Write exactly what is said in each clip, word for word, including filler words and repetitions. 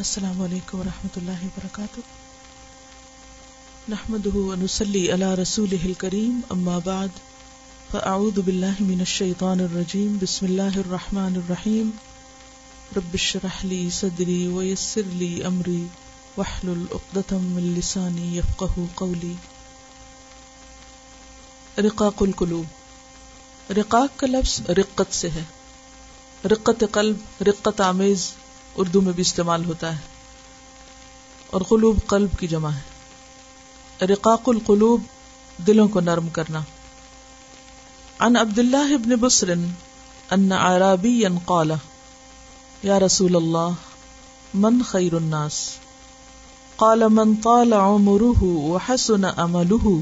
السلام علیکم ورحمۃ اللہ وبرکاتہ، نحمده ونصلي علی رسوله الکریم، اما بعد فاعوذ باللہ من الشیطان الرجیم، بسم اللہ الرحمن الرحیم، رب اشرح لي صدری ویسر لي امری واحلل عقدۃ من لسانی یفقهوا قولی۔ رقاق القلوب، رقاق کا لفظ رقت سے ہے، رقت قلب، رقت آمیز اردو میں بھی استعمال ہوتا ہے، اور قلوب قلب کی جمع ہے۔ رقاق القلوب دلوں کو نرم کرنا۔ عن عبد اللہ بن بصر ان اعرابیا قال یا رسول اللہ من خیر الناس؟ قال من طال عمره وحسن عمله،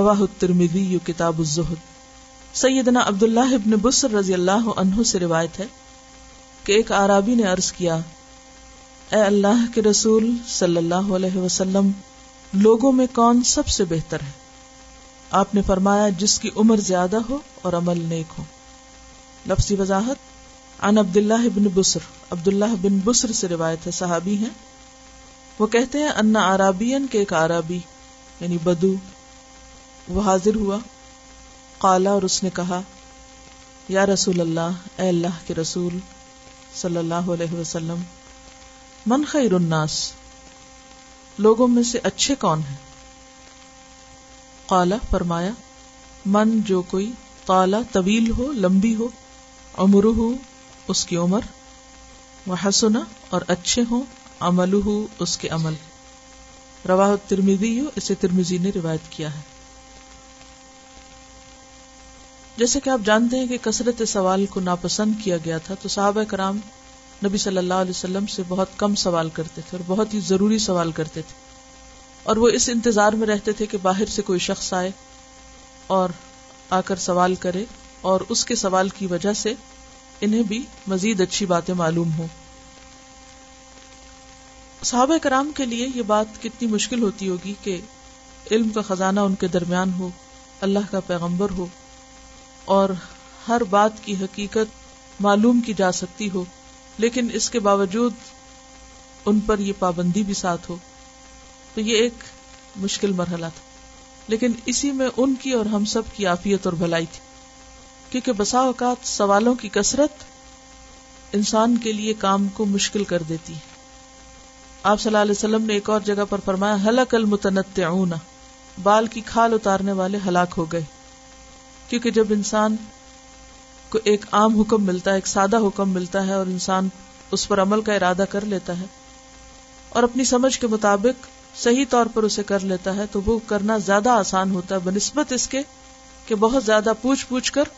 رواہ الترمذی کتاب الزہد۔ سیدنا عبد اللہ بن بصر رضی اللہ عنہ سے روایت ہے کہ ایک اعرابی نے عرض کیا، اے اللہ کے رسول صلی اللہ علیہ وسلم، لوگوں میں کون سب سے بہتر ہے؟ آپ نے فرمایا، جس کی عمر زیادہ ہو اور عمل نیک ہو۔ لفظی وضاحت، عن عبداللہ بن بصر، عبداللہ بن بصر سے روایت ہے، صحابی ہیں۔ وہ کہتے ہیں ان اعرابین کے ایک اعرابی یعنی بدو وہ حاضر ہوا، قالا، اور اس نے کہا، یا رسول اللہ، اے اللہ کے رسول صلی اللہ علیہ وسلم، من خیر الناس، لوگوں میں سے اچھے کون ہیں؟ قال، فرمایا، من، جو کوئی، طال، طویل ہو، لمبی ہو، عمرہ، اس کی عمر، وحسن، اور اچھے ہوں، عملہ، اس کے عمل۔ رواہ ترمذی، اسے ترمذی نے روایت کیا ہے۔ جیسے کہ آپ جانتے ہیں کہ کثرت سوال کو ناپسند کیا گیا تھا، تو صحابہ کرام نبی صلی اللہ علیہ وسلم سے بہت کم سوال کرتے تھے اور بہت ہی ضروری سوال کرتے تھے، اور وہ اس انتظار میں رہتے تھے کہ باہر سے کوئی شخص آئے اور آ کر سوال کرے، اور اس کے سوال کی وجہ سے انہیں بھی مزید اچھی باتیں معلوم ہوں۔ صحابہ کرام کے لیے یہ بات کتنی مشکل ہوتی ہوگی کہ علم کا خزانہ ان کے درمیان ہو، اللہ کا پیغمبر ہو، اور ہر بات کی حقیقت معلوم کی جا سکتی ہو، لیکن اس کے باوجود ان پر یہ پابندی بھی ساتھ ہو، تو یہ ایک مشکل مرحلہ تھا، لیکن اسی میں ان کی اور ہم سب کی عافیت اور بھلائی تھی، کیونکہ بسا اوقات سوالوں کی کثرت انسان کے لیے کام کو مشکل کر دیتی ہے۔ آپ صلی اللہ علیہ وسلم نے ایک اور جگہ پر فرمایا، ہلاک المتنطعون، بال کی کھال اتارنے والے ہلاک ہو گئے، کیونکہ جب انسان کو ایک عام حکم ملتا ہے، ایک سادہ حکم ملتا ہے، اور انسان اس پر عمل کا ارادہ کر لیتا ہے اور اپنی سمجھ کے مطابق صحیح طور پر اسے کر لیتا ہے، تو وہ کرنا زیادہ آسان ہوتا ہے بنسبت اس کے کہ بہت زیادہ پوچھ پوچھ کر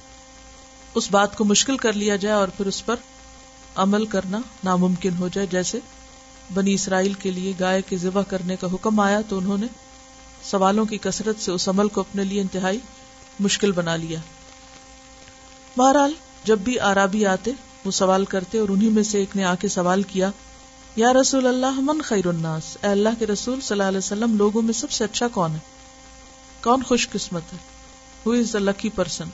اس بات کو مشکل کر لیا جائے اور پھر اس پر عمل کرنا ناممکن ہو جائے۔ جیسے بنی اسرائیل کے لیے گائے کے ذبح کرنے کا حکم آیا تو انہوں نے سوالوں کی کثرت سے اس عمل کو اپنے لیے انتہائی مشکل بنا لیا۔ بہرحال جب بھی اعرابی آتے وہ سوال کرتے، اور انہی میں سے ایک نے آ کے سوال کیا، یا رسول اللہ من خیر الناس، اے اللہ کے رسول صلی اللہ علیہ وسلم، لوگوں میں سب سے اچھا کون ہے؟ کون خوش قسمت ہے؟ Who is the lucky person؟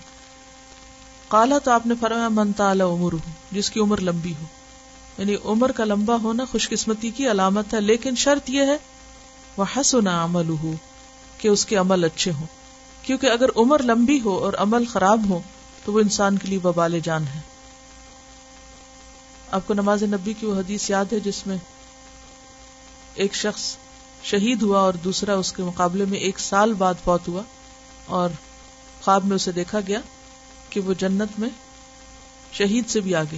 قالا، تو آپ نے فرمایا، من طال عمره، جس کی عمر لمبی ہو۔ یعنی عمر کا لمبا ہونا خوش قسمتی کی علامت ہے، لیکن شرط یہ ہے وحسن عمله، کہ اس کے عمل اچھے ہوں، کیونکہ اگر عمر لمبی ہو اور عمل خراب ہو تو وہ انسان کے لیے وبال جان ہے۔ آپ کو نماز نبی کی وہ حدیث یاد ہے جس میں ایک شخص شہید ہوا اور دوسرا اس کے مقابلے میں ایک سال بعد فوت ہوا، اور خواب میں اسے دیکھا گیا کہ وہ جنت میں شہید سے بھی آگے،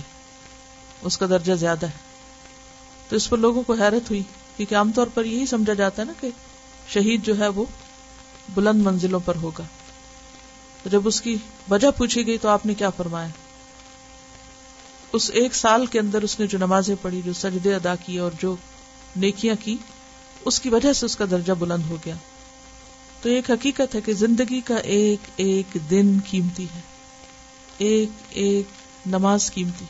اس کا درجہ زیادہ ہے۔ تو اس پر لوگوں کو حیرت ہوئی، کیونکہ عام طور پر یہی سمجھا جاتا ہے نا کہ شہید جو ہے وہ بلند منزلوں پر ہوگا۔ تو جب اس کی وجہ پوچھی گئی تو آپ نے کیا فرمایا؟ اس ایک سال کے اندر اس نے جو نمازیں پڑھی، جو سجدے ادا کیے، اور جو نیکیاں کی، اس کی وجہ سے اس کا درجہ بلند ہو گیا۔ تو ایک حقیقت ہے کہ زندگی کا ایک ایک دن قیمتی ہے، ایک ایک نماز قیمتی،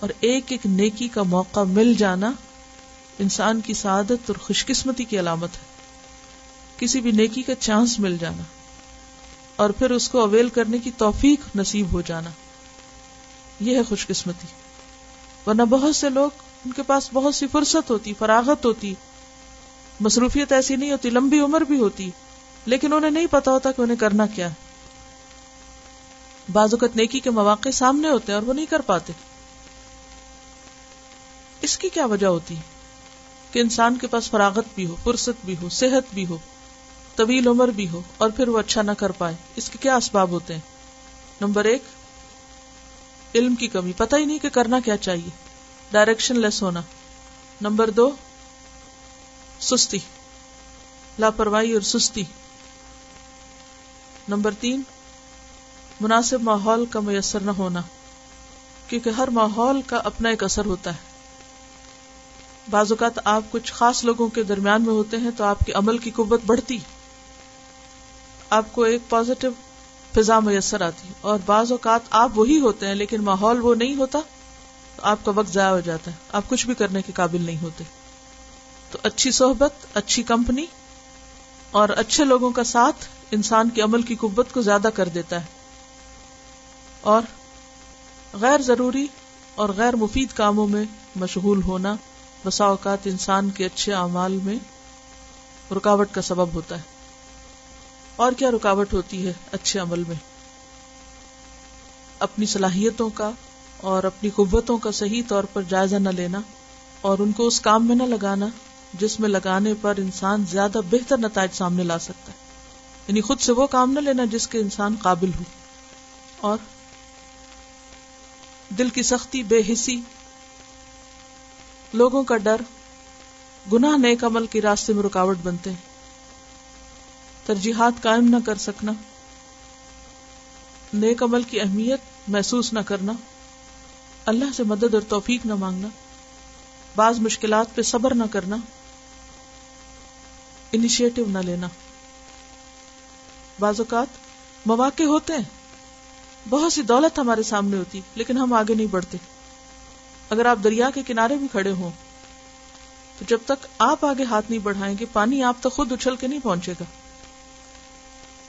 اور ایک ایک نیکی کا موقع مل جانا انسان کی سعادت اور خوش قسمتی کی علامت ہے۔ کسی بھی نیکی کا چانس مل جانا اور پھر اس کو اویل کرنے کی توفیق نصیب ہو جانا، یہ ہے خوش قسمتی۔ ورنہ بہت سے لوگ ان کے پاس بہت سی فرصت ہوتی, فراغت ہوتی, مصروفیت ایسی نہیں ہوتی, لمبی عمر بھی ہوتی, لیکن انہیں نہیں پتا ہوتا کہ انہیں کرنا کیا ہے. بعض وقت نیکی کے مواقع سامنے ہوتے ہیں اور وہ نہیں کر پاتے. اس کی کیا وجہ ہوتی ہے کہ انسان کے پاس فراغت بھی ہو, فرصت بھی ہو, صحت بھی ہو, طویل عمر بھی ہو, اور پھر وہ اچھا نہ کر پائے؟ اس کے کیا اسباب ہوتے ہیں؟ نمبر ایک, علم کی کمی, پتہ ہی نہیں کہ کرنا کیا چاہیے, ڈائریکشن لیس ہونا. نمبر دو, سستی, لاپرواہی اور سستی. نمبر تین, مناسب ماحول کا میسر نہ ہونا, کیونکہ ہر ماحول کا اپنا ایک اثر ہوتا ہے. بعض اوقات آپ کچھ خاص لوگوں کے درمیان میں ہوتے ہیں تو آپ کے عمل کی قوت بڑھتی, آپ کو ایک پازیٹو فضا میسر آتی, اور بعض اوقات آپ وہی ہوتے ہیں لیکن ماحول وہ نہیں ہوتا تو آپ کا وقت ضائع ہو جاتا ہے, آپ کچھ بھی کرنے کے قابل نہیں ہوتے. تو اچھی صحبت, اچھی کمپنی اور اچھے لوگوں کا ساتھ انسان کے عمل کی قوت کو زیادہ کر دیتا ہے, اور غیر ضروری اور غیر مفید کاموں میں مشغول ہونا بسا اوقات انسان کے اچھے اعمال میں رکاوٹ کا سبب ہوتا ہے. اور کیا رکاوٹ ہوتی ہے اچھے عمل میں؟ اپنی صلاحیتوں کا اور اپنی قوتوں کا صحیح طور پر جائزہ نہ لینا, اور ان کو اس کام میں نہ لگانا جس میں لگانے پر انسان زیادہ بہتر نتائج سامنے لا سکتا ہے, یعنی خود سے وہ کام نہ لینا جس کے انسان قابل ہو. اور دل کی سختی, بے حسی, لوگوں کا ڈر, گناہ نیک عمل کے راستے میں رکاوٹ بنتے ہیں. ترجیحات قائم نہ کر سکنا, نیک عمل کی اہمیت محسوس نہ کرنا, اللہ سے مدد اور توفیق نہ مانگنا, بعض مشکلات پہ صبر نہ کرنا, انیشیٹو نہ لینا. بعض اوقات مواقع ہوتے ہیں, بہت سی دولت ہمارے سامنے ہوتی لیکن ہم آگے نہیں بڑھتے. اگر آپ دریا کے کنارے بھی کھڑے ہوں تو جب تک آپ آگے ہاتھ نہیں بڑھائیں گے پانی آپ تک خود اچھل کے نہیں پہنچے گا.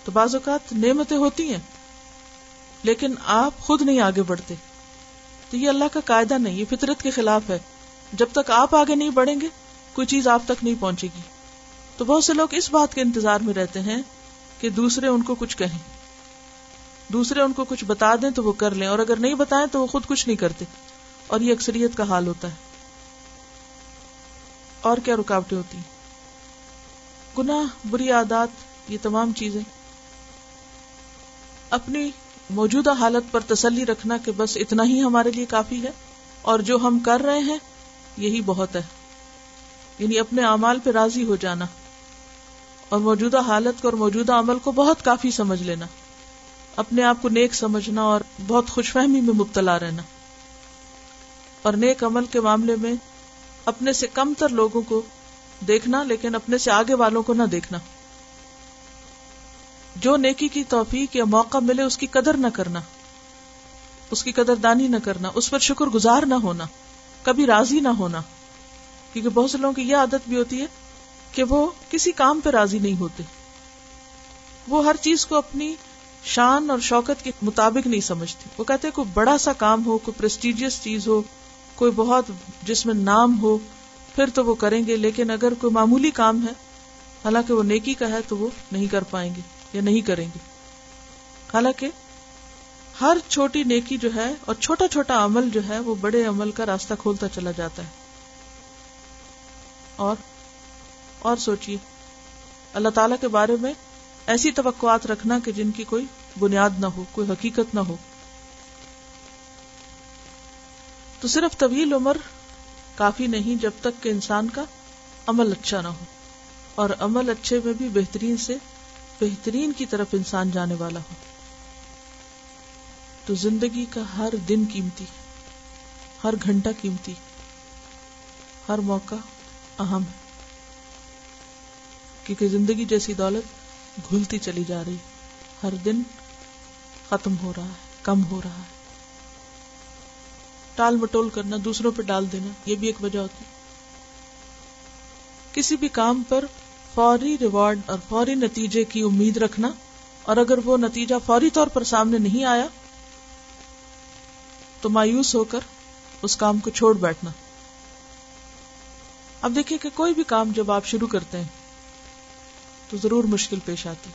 تو بعض اوقات نعمتیں ہوتی ہیں لیکن آپ خود نہیں آگے بڑھتے, تو یہ اللہ کا قاعدہ نہیں, یہ فطرت کے خلاف ہے. جب تک آپ آگے نہیں بڑھیں گے کوئی چیز آپ تک نہیں پہنچے گی. تو بہت سے لوگ اس بات کے انتظار میں رہتے ہیں کہ دوسرے ان کو کچھ کہیں, دوسرے ان کو کچھ بتا دیں تو وہ کر لیں, اور اگر نہیں بتائیں تو وہ خود کچھ نہیں کرتے, اور یہ اکثریت کا حال ہوتا ہے. اور کیا رکاوٹیں ہوتی ہیں؟ گناہ, بری عادات, یہ تمام چیزیں. اپنی موجودہ حالت پر تسلی رکھنا کہ بس اتنا ہی ہمارے لیے کافی ہے, اور جو ہم کر رہے ہیں یہی بہت ہے, یعنی اپنے اعمال پہ راضی ہو جانا, اور موجودہ حالت کو اور موجودہ عمل کو بہت کافی سمجھ لینا, اپنے آپ کو نیک سمجھنا اور بہت خوش فہمی میں مبتلا رہنا. اور نیک عمل کے معاملے میں اپنے سے کم تر لوگوں کو دیکھنا لیکن اپنے سے آگے والوں کو نہ دیکھنا, جو نیکی کی توفیق یا موقع ملے اس کی قدر نہ کرنا, اس کی قدر دانی نہ کرنا, اس پر شکر گزار نہ ہونا, کبھی راضی نہ ہونا. کیونکہ بہت سے لوگوں کی یہ عادت بھی ہوتی ہے کہ وہ کسی کام پہ راضی نہیں ہوتے, وہ ہر چیز کو اپنی شان اور شوکت کے مطابق نہیں سمجھتی. وہ کہتے ہیں کوئی بڑا سا کام ہو, کوئی پریسٹیجیس چیز ہو, کوئی بہت جس میں نام ہو, پھر تو وہ کریں گے, لیکن اگر کوئی معمولی کام ہے حالانکہ وہ نیکی کا ہے تو وہ نہیں کر پائیں گے یا نہیں کریں گے. حالانکہ ہر چھوٹی نیکی جو ہے اور چھوٹا چھوٹا عمل جو ہے وہ بڑے عمل کا راستہ کھولتا چلا جاتا ہے. اور اور سوچیے اللہ تعالیٰ کے بارے میں ایسی توقعات رکھنا کہ جن کی کوئی بنیاد نہ ہو, کوئی حقیقت نہ ہو. تو صرف طویل عمر کافی نہیں جب تک کہ انسان کا عمل اچھا نہ ہو, اور عمل اچھے میں بھی بہترین سے بہترین کی طرف انسان جانے والا ہو. تو زندگی کا ہر دن قیمتی, ہر گھنٹہ قیمتی, ہر موقع اہم ہے, کیونکہ زندگی جیسی دولت گھلتی چلی جا رہی, ہر دن ختم ہو رہا ہے, کم ہو رہا ہے. ٹال مٹول کرنا, دوسروں پہ ڈال دینا, یہ بھی ایک وجہ ہوتی ہے. کسی بھی کام پر فوری ریوارڈ اور فوری نتیجے کی امید رکھنا, اور اگر وہ نتیجہ فوری طور پر سامنے نہیں آیا تو مایوس ہو کر اس کام کو چھوڑ بیٹھنا. اب دیکھیں کہ کوئی بھی کام جب آپ شروع کرتے ہیں تو ضرور مشکل پیش آتی،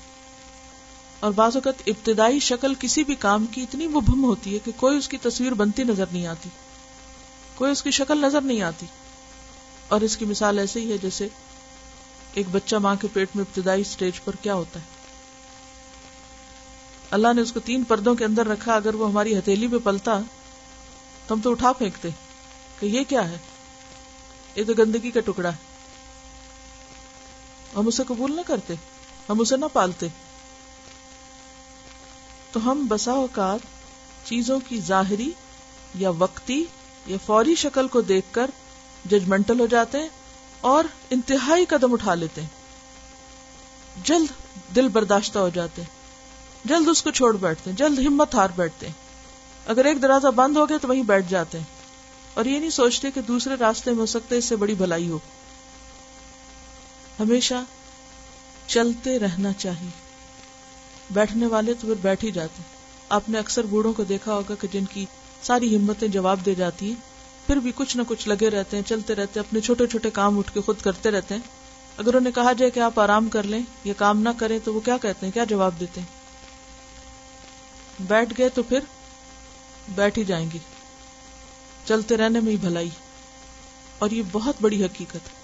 اور بعض اوقات ابتدائی شکل کسی بھی کام کی اتنی مبہم ہوتی ہے کہ کوئی اس کی تصویر بنتی نظر نہیں آتی، کوئی اس کی شکل نظر نہیں آتی. اور اس کی مثال ایسے ہی ہے جیسے ایک بچہ ماں کے پیٹ میں ابتدائی سٹیج پر کیا ہوتا ہے. اللہ نے اس کو تین پردوں کے اندر رکھا، اگر وہ ہماری ہتھیلی پہ پلتا تو ہم تو اٹھا پھینکتے کہ یہ کیا ہے، یہ تو گندگی کا ٹکڑا ہے، ہم اسے قبول نہ کرتے، ہم اسے نہ پالتے. تو ہم بسا اوقات چیزوں کی ظاہری یا وقتی یا فوری شکل کو دیکھ کر ججمنٹل ہو جاتے ہیں اور انتہائی قدم اٹھا لیتے ہیں، جلد دل برداشتہ ہو جاتے ہیں، جلد اس کو چھوڑ بیٹھتے ہیں، جلد ہمت ہار بیٹھتے ہیں. اگر ایک دروازہ بند ہو گیا تو وہیں بیٹھ جاتے ہیں، اور یہ نہیں سوچتے کہ دوسرے راستے میں ہو سکتے اس سے بڑی بھلائی ہو. ہمیشہ چلتے رہنا چاہیے، بیٹھنے والے تو پھر بیٹھ ہی جاتے ہیں. آپ نے اکثر بوڑھوں کو دیکھا ہوگا کہ جن کی ساری ہمتیں جواب دے جاتی ہیں، پھر بھی کچھ نہ کچھ لگے رہتے ہیں، چلتے رہتے ہیں، اپنے چھوٹے چھوٹے کام اٹھ کے خود کرتے رہتے ہیں. اگر انہیں کہا جائے کہ آپ آرام کر لیں یا کام نہ کریں تو وہ کیا کہتے ہیں، کیا جواب دیتے ہیں؟ بیٹھ گئے تو پھر بیٹھ ہی جائیں گے. چلتے رہنے میں ہی بھلائی، اور یہ بہت بڑی حقیقت ہے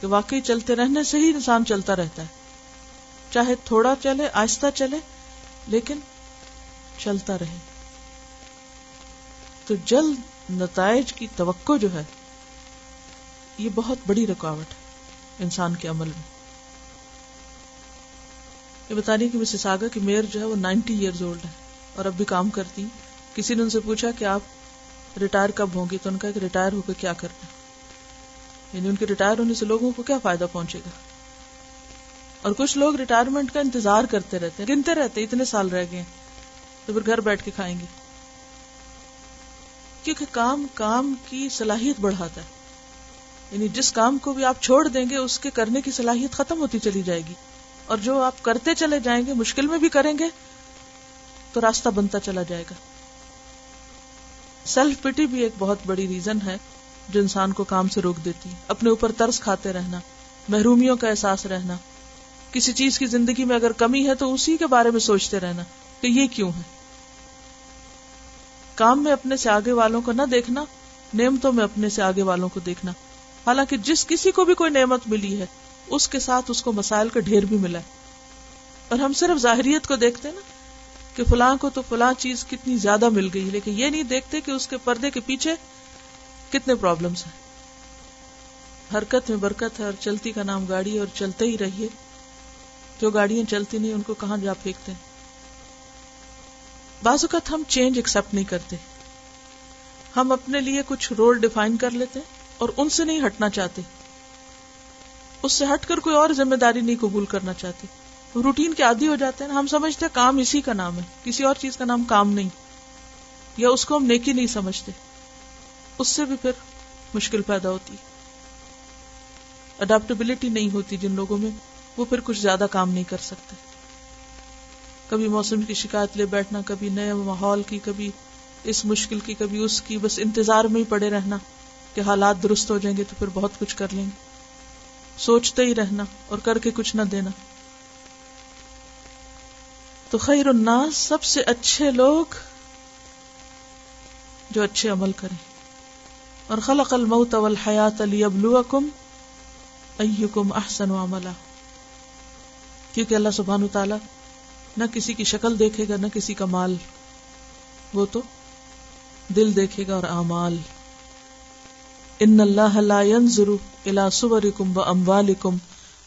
کہ واقعی چلتے رہنے سے ہی انسان چلتا رہتا ہے، چاہے تھوڑا چلے، آہستہ چلے، لیکن چلتا رہے. تو جلد نتائج کی توقع جو ہے یہ بہت بڑی رکاوٹ ہے انسان کے عمل میں. یہ بتا رہی کہ مسز آگا کی میئر جو ہے وہ نائنٹی ایئرز اولڈ ہے اور اب بھی کام کرتی. کسی نے ان سے پوچھا کہ آپ ریٹائر کب ہوں گی، تو ان کا کہ ریٹائر ہو کے کیا کرنا، یعنی ان کے ریٹائر ہونے سے لوگوں کو کیا فائدہ پہنچے گا. اور کچھ لوگ ریٹائرمنٹ کا انتظار کرتے رہتے ہیں، گنتے رہتے ہیں اتنے سال رہ گئے ہیں تو پھر گھر بیٹھ کے کھائیں گے. کیونکہ کام کام کی صلاحیت بڑھاتا ہے، یعنی جس کام کو بھی آپ چھوڑ دیں گے اس کے کرنے کی صلاحیت ختم ہوتی چلی جائے گی، اور جو آپ کرتے چلے جائیں گے، مشکل میں بھی کریں گے تو راستہ بنتا چلا جائے گا. سیلف پٹی بھی ایک بہت بڑی ریزن ہے جو انسان کو کام سے روک دیتی ہے. اپنے اوپر ترس کھاتے رہنا، محرومیوں کا احساس رہنا، کسی چیز کی زندگی میں اگر کمی ہے تو اسی کے بارے میں سوچتے رہنا کہ یہ کیوں ہے. کام میں اپنے سے آگے والوں کو نہ دیکھنا، نعمتوں میں اپنے سے آگے والوں کو دیکھنا. حالانکہ جس کسی کو بھی کوئی نعمت ملی ہے اس کے ساتھ اس کو مسائل کا ڈھیر بھی ملا ہے، اور ہم صرف ظاہریت کو دیکھتے ہیں نا کہ فلاں کو تو فلاں چیز کتنی زیادہ مل گئی، لیکن یہ نہیں دیکھتے کہ اس کے پردے کے پیچھے کتنے پرابلمز ہیں. حرکت میں برکت ہے، اور چلتی کا نام گاڑی، اور چلتے ہی رہیے. جو گاڑیاں چلتی نہیں ان کو کہاں جا پھینکتے ہیں. بعض اوقات ہم چینج ایکسپٹ نہیں کرتے، ہم اپنے لیے کچھ رول ڈیفائن کر لیتے اور ان سے نہیں ہٹنا چاہتے، اس سے ہٹ کر کوئی اور ذمہ داری نہیں قبول کرنا چاہتے. روٹین کے عادی ہو جاتے ہیں نا، ہم سمجھتے ہیں کام اسی کا نام ہے، کسی اور چیز کا نام کام نہیں، یا اس کو ہم نیکی نہیں سمجھتے. اس سے بھی پھر مشکل پیدا ہوتی، اڈاپٹیبلٹی نہیں ہوتی جن لوگوں میں، وہ پھر کچھ زیادہ کام نہیں کر سکتے. کبھی موسم کی شکایت لے بیٹھنا، کبھی نئے ماحول کی، کبھی اس مشکل کی، کبھی اس کی، بس انتظار میں ہی پڑے رہنا کہ حالات درست ہو جائیں گے تو پھر بہت کچھ کر لیں گے. سوچتے ہی رہنا اور کر کے کچھ نہ دینا. تو خیر الناس، سب سے اچھے لوگ جو اچھے عمل کریں. اور خلق الموت والحیات لیبلوکم ایکم احسن عملا، کیونکہ اللہ سبحانہ وتعالی نہ کسی کی شکل دیکھے گا، نہ کسی کا مال، وہ تو دل دیکھے گا اور اعمال. ان اللہ لا ينظر الى صورکم واموالکم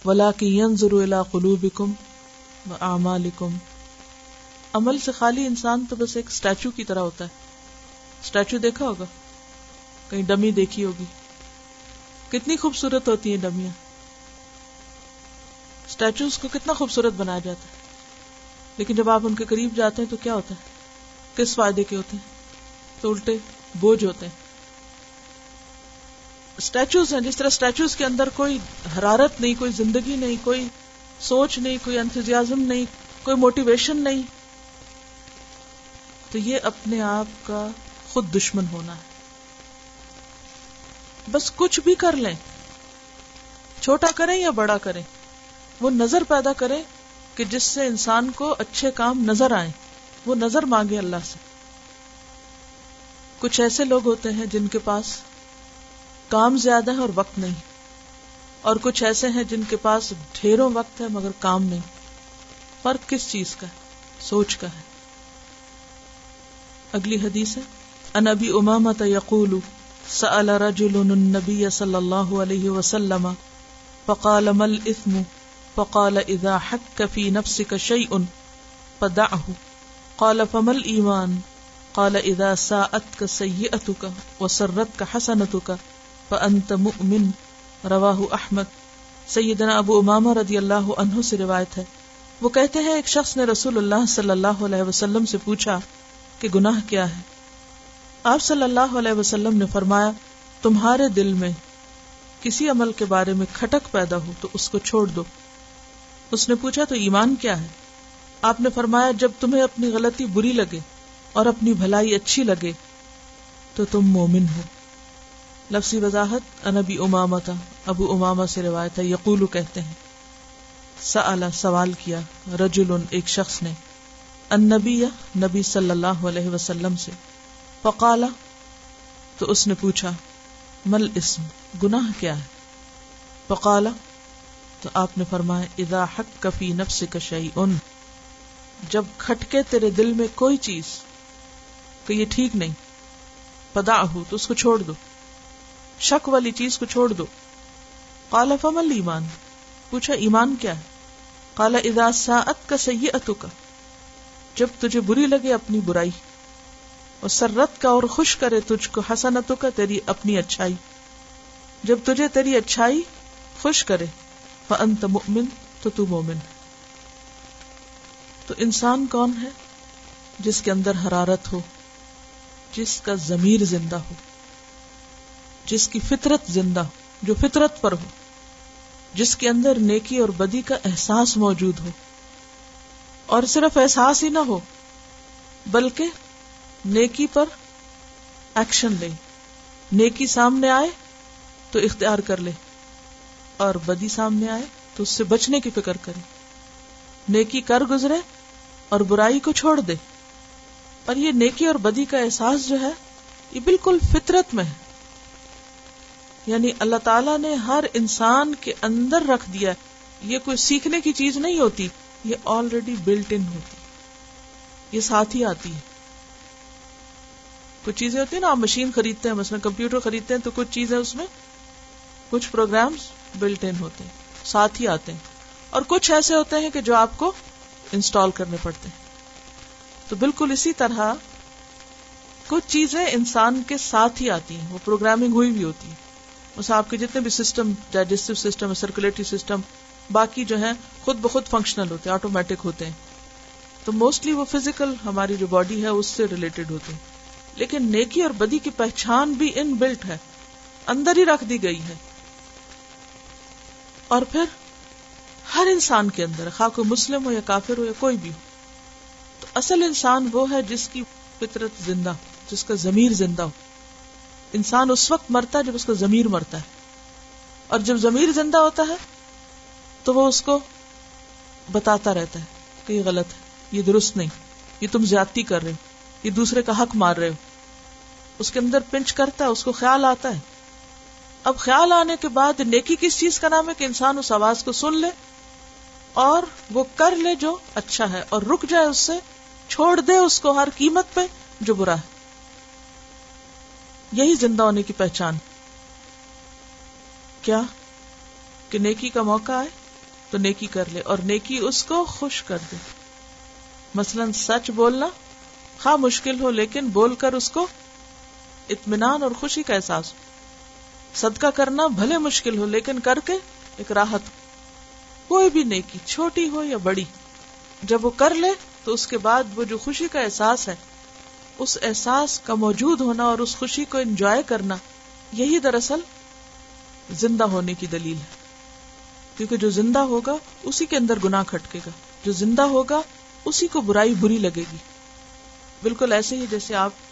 ولکن ينظر الى قلوبکم واعمالکم. عمل سے خالی انسان تو بس ایک سٹیچو کی طرح ہوتا ہے. سٹیچو دیکھا ہوگا، کہیں ڈمی دیکھی ہوگی، کتنی خوبصورت ہوتی ہیں ڈمیاں. سٹیچوز کو کتنا خوبصورت بنایا جاتا ہے، لیکن جب آپ ان کے قریب جاتے ہیں تو کیا ہوتا ہے، کس فائدے کے ہوتے ہیں، تو الٹے بوجھ ہوتے ہیں. اسٹیچوز ہیں، جس طرح اسٹیچوز کے اندر کوئی حرارت نہیں، کوئی زندگی نہیں، کوئی سوچ نہیں، کوئی انتھوزیازم نہیں، کوئی موٹیویشن نہیں. تو یہ اپنے آپ کا خود دشمن ہونا ہے. بس کچھ بھی کر لیں, چھوٹا کریں یا بڑا کریں, وہ نظر پیدا کریں کہ جس سے انسان کو اچھے کام نظر آئیں, وہ نظر مانگے اللہ سے. کچھ ایسے لوگ ہوتے ہیں جن کے پاس کام زیادہ ہے اور وقت نہیں, اور کچھ ایسے ہیں جن کے پاس ڈھیروں وقت ہے مگر کام نہیں. فرق کس چیز کا ہے؟ سوچ کا ہے. اگلی حدیث ہے ان ابی امامۃ یقول سأل رجل النبی صلی اللہ علیہ وسلم فقال ما الاثم فقال اذا حک فی نفسک شیء فدعه قال فما الایمان قال اذا ساءتک سیئتک وسرتک حسنتک فانت مؤمن. رواہ احمد. سیدنا ابو امامہ رضی اللہ عنہ سے روایت ہے, وہ کہتے ہیں ایک شخص نے رسول اللہ صلی اللہ علیہ وسلم سے پوچھا کہ گناہ کیا ہے. آپ صلی اللہ علیہ وسلم نے فرمایا تمہارے دل میں کسی عمل کے بارے میں کھٹک پیدا ہو تو اس کو چھوڑ دو. اس نے پوچھا تو ایمان کیا ہے؟ آپ نے فرمایا جب تمہیں اپنی غلطی بری لگے اور اپنی بھلائی اچھی لگے تو تم مومن ہو. لفظی وضاحت ان ابی امامہ تھا, ابو امامہ سے روایت ہے. یقول کہتے ہیں سأل سوال کیا, رجل ایک شخص نے, النبی نبی صلی اللہ علیہ وسلم سے, فقال تو اس نے پوچھا, مل اسم گناہ کیا ہے؟ فقال تو آپ نے فرمایا اذا حق فی نفسک شیء جب کھٹکے تیرے دل میں کوئی چیز کہ یہ ٹھیک نہیں, فدعہ تو اس کو چھوڑ دو, شک والی چیز کو چھوڑ دو. قال فما الایمان پوچھا ایمان کیا ہے؟ قال اذا ساءتک سیئتک جب تجھے بری لگے اپنی برائی, اور سرت کا اور خوش کرے تجھ کو حسنتک تیری اپنی اچھائی جب تجھے تیری اچھائی خوش کرے, فانت مؤمن تو تو مومن. تو انسان کون ہے؟ جس کے اندر حرارت ہو, جس کا ضمیر زندہ ہو, جس کی فطرت زندہ ہو, جو فطرت پر ہو, جس کے اندر نیکی اور بدی کا احساس موجود ہو, اور صرف احساس ہی نہ ہو بلکہ نیکی پر ایکشن لے, نیکی سامنے آئے تو اختیار کر لے اور بدی سامنے آئے تو اس سے بچنے کی فکر کرے, نیکی کر گزرے اور برائی کو چھوڑ دے. اور یہ نیکی اور بدی کا احساس جو ہے یہ بالکل فطرت میں ہے, یعنی اللہ تعالیٰ نے ہر انسان کے اندر رکھ دیا. یہ کوئی سیکھنے کی چیز نہیں ہوتی, یہ آلریڈی بلٹ ان ہوتی, یہ ساتھ ہی آتی ہے. کچھ چیزیں ہوتی ہیں نا, آپ مشین خریدتے ہیں, مثلا کمپیوٹر خریدتے ہیں تو کچھ چیزیں اس میں, کچھ پروگرامز بلٹ ان ہوتے ہیں, ساتھ ہی آتے ہیں, اور کچھ ایسے ہوتے ہیں کہ جو آپ کو انسٹال کرنے پڑتے ہیں. تو بالکل اسی طرح کچھ چیزیں انسان کے ساتھ ہی آتی ہیں, وہ پروگرامنگ ہوئی بھی ہوتی ہے. اس آپ کے جتنے بھی system, digestive system, circulatory system, باقی جو ہیں خود بخود فنکشنل ہوتے ہیں, آٹومیٹک ہوتے ہیں. تو موسٹلی وہ فزیکل ہماری جو باڈی ہے اس سے ریلیٹڈ ہوتے ہیں, لیکن نیکی اور بدی کی پہچان بھی ان بلٹ ہے, اندر ہی رکھ دی گئی ہے. اور پھر ہر انسان کے اندر, خواہ کوئی مسلم ہو یا کافر ہو یا کوئی بھی ہو, تو اصل انسان وہ ہے جس کی فطرت زندہ ہو, جس کا ضمیر زندہ ہو. انسان اس وقت مرتا ہے جب اس کا ضمیر مرتا ہے, اور جب ضمیر زندہ ہوتا ہے تو وہ اس کو بتاتا رہتا ہے کہ یہ غلط ہے, یہ درست نہیں, یہ تم زیادتی کر رہے ہو, یہ دوسرے کا حق مار رہے ہو. اس کے اندر پنچ کرتا ہے, اس کو خیال آتا ہے. اب خیال آنے کے بعد نیکی کس چیز کا نام ہے کہ انسان اس آواز کو سن لے اور وہ کر لے جو اچھا ہے, اور رک جائے اس سے, چھوڑ دے اس کو ہر قیمت پہ جو برا ہے. یہی زندہ ہونے کی پہچان. کیا کہ نیکی کا موقع آئے تو نیکی کر لے اور نیکی اس کو خوش کر دے. مثلا سچ بولنا خواہ مشکل ہو لیکن بول کر اس کو اطمینان اور خوشی کا احساس ہو. صدقہ کرنا بھلے مشکل ہو لیکن کر کے ایک راحت. کوئی بھی نیکی چھوٹی ہو یا بڑی, جب وہ کر لے تو اس کے بعد وہ جو خوشی کا احساس ہے, اس احساس کا موجود ہونا اور اس خوشی کو انجوائے کرنا, یہی دراصل زندہ ہونے کی دلیل ہے. کیونکہ جو زندہ ہوگا اسی کے اندر گناہ کھٹکے گا, جو زندہ ہوگا اسی کو برائی بری لگے گی. بالکل ایسے ہی جیسے آپ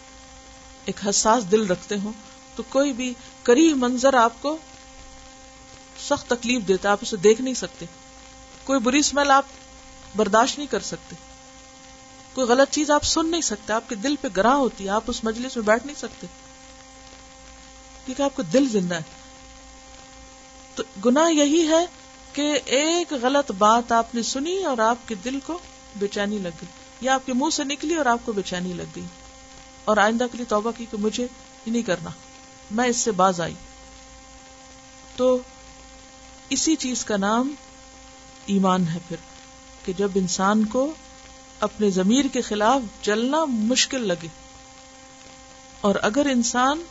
ایک حساس دل رکھتے ہوں تو کوئی بھی قریب منظر آپ کو سخت تکلیف دیتا ہے, آپ اسے دیکھ نہیں سکتے, کوئی بری اسمیل آپ برداشت نہیں کر سکتے, کوئی غلط چیز آپ سن نہیں سکتے, آپ کے دل پہ گراں ہوتی ہے, آپ اس مجلس میں بیٹھ نہیں سکتے کیونکہ آپ کو دل زندہ ہے. تو گناہ یہی ہے کہ ایک غلط بات آپ نے سنی اور آپ کے دل کو بے چینی لگ گئی, یا آپ کے منہ سے نکلی اور آپ کو بے چینی لگ گئی, اور آئندہ کے لیے توبہ کی کہ مجھے یہ نہیں کرنا, میں اس سے باز آئی. تو اسی چیز کا نام ایمان ہے پھر, کہ جب انسان کو اپنے ضمیر کے خلاف چلنا مشکل لگے, اور اگر انسان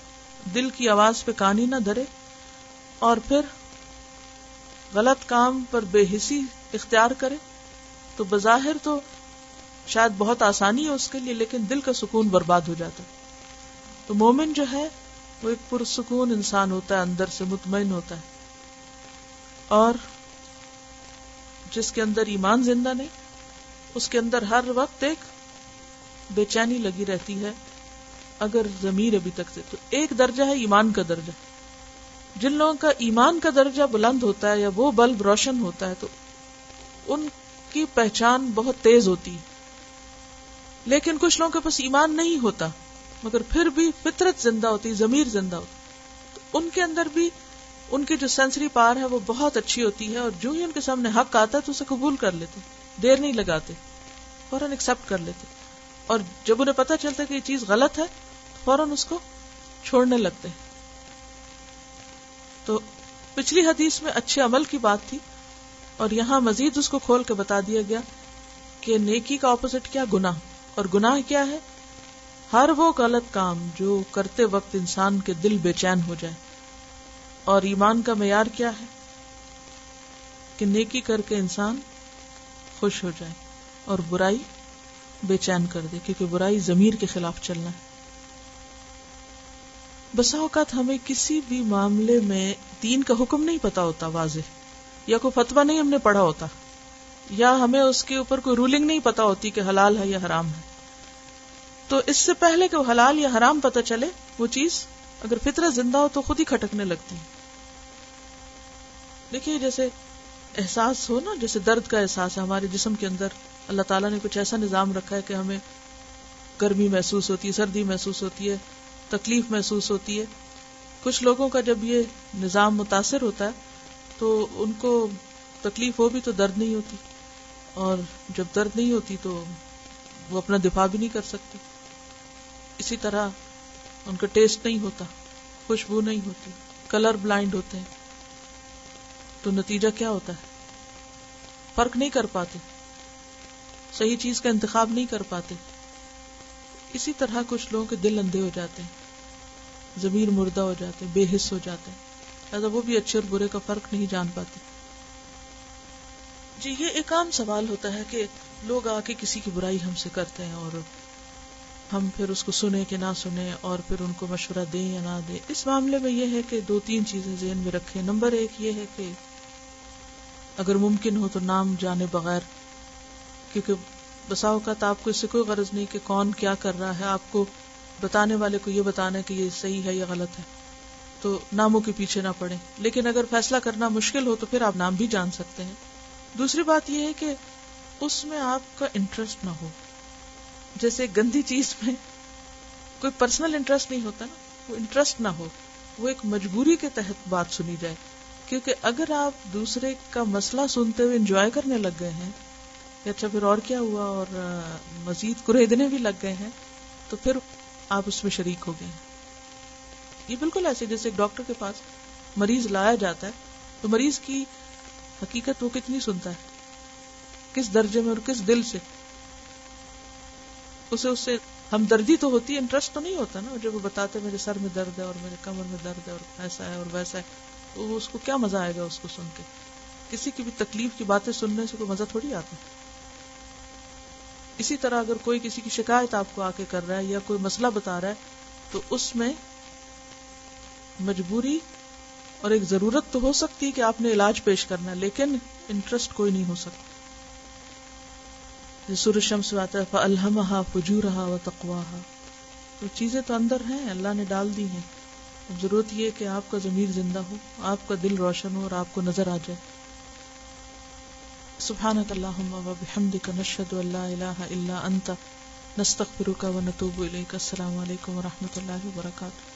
دل کی آواز پہ کانی نہ دھرے اور پھر غلط کام پر بے حسی اختیار کرے, تو بظاہر تو شاید بہت آسانی ہے اس کے لیے, لیکن دل کا سکون برباد ہو جاتا ہے. تو مومن جو ہے وہ ایک پرسکون انسان ہوتا ہے, اندر سے مطمئن ہوتا ہے, اور جس کے اندر ایمان زندہ نہیں اس کے اندر ہر وقت ایک بے چینی لگی رہتی ہے اگر ضمیر ابھی تک سے. تو ایک درجہ ہے ایمان کا درجہ, جن لوگوں کا ایمان کا درجہ بلند ہوتا ہے یا وہ بلب روشن ہوتا ہے تو ان کی پہچان بہت تیز ہوتی ہے. لیکن کچھ لوگوں کے پاس ایمان نہیں ہوتا مگر پھر بھی فطرت زندہ ہوتی, ضمیر زندہ ہوتی, تو ان کے اندر بھی ان کی جو سینسری پار ہے وہ بہت اچھی ہوتی ہے, اور جو ہی ان کے سامنے حق آتا ہے تو اسے قبول کر لیتے, دیر نہیں لگاتے, فوراً ایکسپٹ کر لیتے, اور جب انہیں پتہ چلتا ہے کہ یہ چیز غلط ہے فوراً اس کو چھوڑنے لگتے ہیں. تو پچھلی حدیث میں اچھے عمل کی بات تھی, اور یہاں مزید اس کو کھول کے بتا دیا گیا کہ نیکی کا اپوزٹ کیا, گناہ, اور گناہ کیا ہے, ہر وہ غلط کام جو کرتے وقت انسان کے دل بے چین ہو جائے. اور ایمان کا معیار کیا ہے کہ نیکی کر کے انسان خوش ہو جائے اور برائی بے چین کر دے, کیونکہ برائی ضمیر کے خلاف چلنا ہے. بسا اوقات ہمیں کسی بھی معاملے میں دین کا حکم نہیں پتا ہوتا واضح, یا کوئی فتویٰ نہیں ہم نے پڑھا ہوتا, یا ہمیں اس کے اوپر کوئی رولنگ نہیں پتا ہوتی کہ حلال ہے یا حرام ہے. تو اس سے پہلے کہ وہ حلال یا حرام پتا چلے, وہ چیز اگر فطرت زندہ ہو تو خود ہی کھٹکنے لگتی ہے. دیکھیے جیسے احساس ہو نا, جیسے درد کا احساس ہے ہمارے جسم کے اندر, اللہ تعالیٰ نے کچھ ایسا نظام رکھا ہے کہ ہمیں گرمی محسوس ہوتی ہے, سردی محسوس ہوتی ہے, تکلیف محسوس ہوتی ہے. کچھ لوگوں کا جب یہ نظام متاثر ہوتا ہے تو ان کو تکلیف ہو بھی تو درد نہیں ہوتی, اور جب درد نہیں ہوتی تو وہ اپنا دفاع بھی نہیں کر سکتے. اسی طرح ان کا ٹیسٹ نہیں ہوتا, خوشبو نہیں ہوتی, کلر بلائنڈ ہوتے ہیں. تو نتیجہ کیا ہوتا ہے, فرق نہیں کر پاتے, صحیح چیز کا انتخاب نہیں کر پاتے. اسی طرح کچھ لوگوں کے دل اندھے ہو جاتے ہیں, ضمیر مردہ ہو جاتے ہیں, بے حس ہو جاتے ہیں, لہذا وہ بھی اچھے اور برے کا فرق نہیں جان پاتے. جی یہ ایک عام سوال ہوتا ہے کہ لوگ آ کے کسی کی برائی ہم سے کرتے ہیں, اور ہم پھر اس کو سنیں کہ نہ سنیں, اور پھر ان کو مشورہ دیں یا نہ دیں. اس معاملے میں یہ ہے کہ دو تین چیزیں ذہن میں رکھیں. نمبر ایک یہ ہے کہ اگر ممکن ہو تو نام جانے بغیر, کیونکہ بسا اوقات آپ کو اس سے کوئی غرض نہیں کہ کون کیا کر رہا ہے, آپ کو بتانے والے کو یہ بتانا کہ یہ صحیح ہے یا غلط ہے, تو ناموں کے پیچھے نہ پڑیں. لیکن اگر فیصلہ کرنا مشکل ہو تو پھر آپ نام بھی جان سکتے ہیں. دوسری بات یہ ہے کہ اس میں آپ کا انٹرسٹ نہ ہو. جیسے گندی چیز میں کوئی پرسنل انٹرسٹ نہیں ہوتا نا, وہ انٹرسٹ نہ ہو, وہ ایک مجبوری کے تحت بات سنی جائے. کیونکہ اگر آپ دوسرے کا مسئلہ سنتے ہوئے انجوائے کرنے لگ گئے ہیں, اچھا پھر اور کیا ہوا, اور مزید کریدنے بھی لگ گئے ہیں, تو پھر آپ اس میں شریک ہو گئے ہیں. یہ بالکل ایسے جیسے ایک ڈاکٹر کے پاس مریض لایا جاتا ہے تو مریض کی حقیقت وہ کتنی سنتا ہے, کس درجے میں اور کس دل سے. اسے اس سے ہمدردی تو ہوتی ہے, انٹرسٹ تو نہیں ہوتا نا. جب وہ بتاتے میرے سر میں درد ہے اور میرے کمر میں درد ہے اور ایسا ہے اور ویسا ہے, تو اس کو کیا مزہ آئے گا اس کو سن کے. کسی کی بھی تکلیف کی باتیں سننے سے کوئی مزہ تھوڑی آتا ہے. اسی طرح اگر کوئی کسی کی شکایت آپ کو آ کے کر رہا ہے یا کوئی مسئلہ بتا رہا ہے, تو اس میں مجبوری اور ایک ضرورت تو ہو سکتی ہے کہ آپ نے علاج پیش کرنا ہے, لیکن انٹرسٹ کوئی نہیں ہو سکتا. سورۃ الشمس میں آتا ہے فَأَلْهَمَهَا فُجُورَهَا وَتَقْوَاهَا, تو چیزیں تو اندر ہیں, اللہ نے ڈال دی ہیں, اب ضرورت یہ ہے کہ آپ کا ضمیر زندہ ہو، آپ کا دل روشن ہو اور آپ کو نظر آ جائے. سبحانک اللہم و بحمدک، نشہد ان لا الہ الا انت، نستغفرک و نتوب الیک. السلام علیکم و رحمۃ اللہ وبرکاتہ.